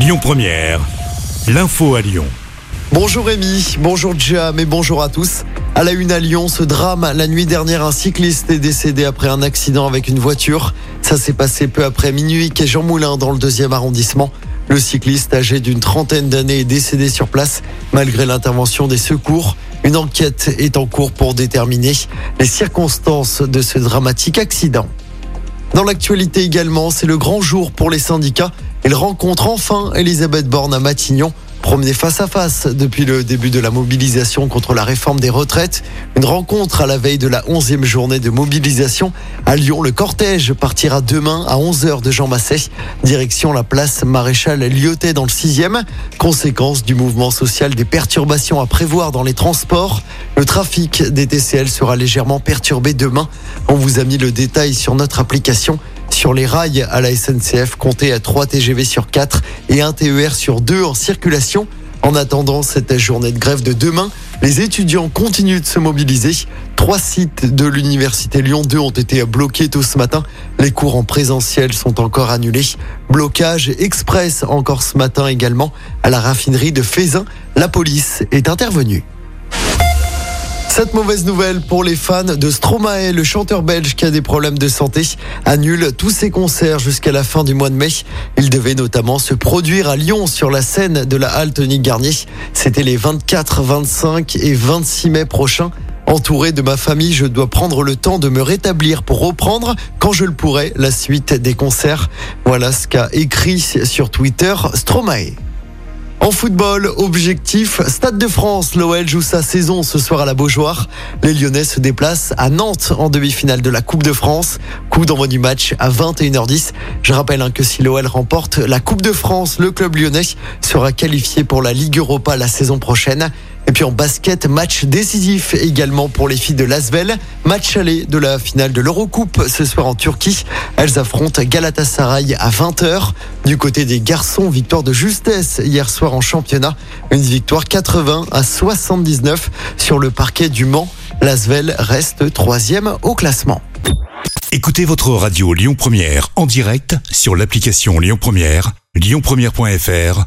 Lyon Première, l'info à Lyon. Bonjour Rémi, bonjour Jam et bonjour à tous. À la une à Lyon, ce drame. La nuit dernière, un cycliste est décédé après un accident avec une voiture. Ça s'est passé peu après minuit quai Jean Moulin dans le 2e arrondissement. Le cycliste, âgé d'une trentaine d'années, est décédé sur place malgré l'intervention des secours. Une enquête est en cours pour déterminer les circonstances de ce dramatique accident. Dans l'actualité également, c'est le grand jour pour les syndicats. Ils rencontrent enfin Elisabeth Borne à Matignon, promenée face à face depuis le début de la mobilisation contre la réforme des retraites. Une rencontre à la veille de la 11e journée de mobilisation. À Lyon, le cortège partira demain à 11h de Jean Macé, direction la place Maréchal Lyautey dans le 6e. Conséquence du mouvement social, des perturbations à prévoir dans les transports. Le trafic des TCL sera légèrement perturbé demain. On vous a mis le détail sur notre application. Sur les rails à la SNCF, comptez à 3 TGV sur 4 et 1 TER sur 2 en circulation. En attendant cette journée de grève de demain, les étudiants continuent de se mobiliser. 3 sites de l'université Lyon 2 ont été bloqués tôt ce matin. Les cours en présentiel sont encore annulés. Blocage express encore ce matin également à la raffinerie de Feyzin. La police est intervenue. Cette mauvaise nouvelle pour les fans de Stromae, le chanteur belge qui a des problèmes de santé, annule tous ses concerts jusqu'à la fin du mois de mai. Il devait notamment se produire à Lyon sur la scène de la Halle Tony Garnier. C'était les 24, 25 et 26 mai prochains. Entouré de ma famille, je dois prendre le temps de me rétablir pour reprendre, quand je le pourrai, la suite des concerts. Voilà ce qu'a écrit sur Twitter Stromae. En football, objectif, Stade de France, l'OL joue sa saison ce soir à la Beaujoire. Les Lyonnais se déplacent à Nantes en demi-finale de la Coupe de France. Coup d'envoi du match à 21h10. Je rappelle que si l'OL remporte la Coupe de France, le club lyonnais sera qualifié pour la Ligue Europa la saison prochaine. Et puis en basket, match décisif également pour les filles de Lasvel. Match aller de la finale de l'Eurocoupe ce soir en Turquie. Elles affrontent Galatasaray à 20h. Du côté des garçons, victoire de justesse hier soir en championnat. Une victoire 80-79 sur le parquet du Mans. Lasvel reste 3e au classement. Écoutez votre radio Lyon Première en direct sur l'application Lyon Première, lyonpremiere.fr.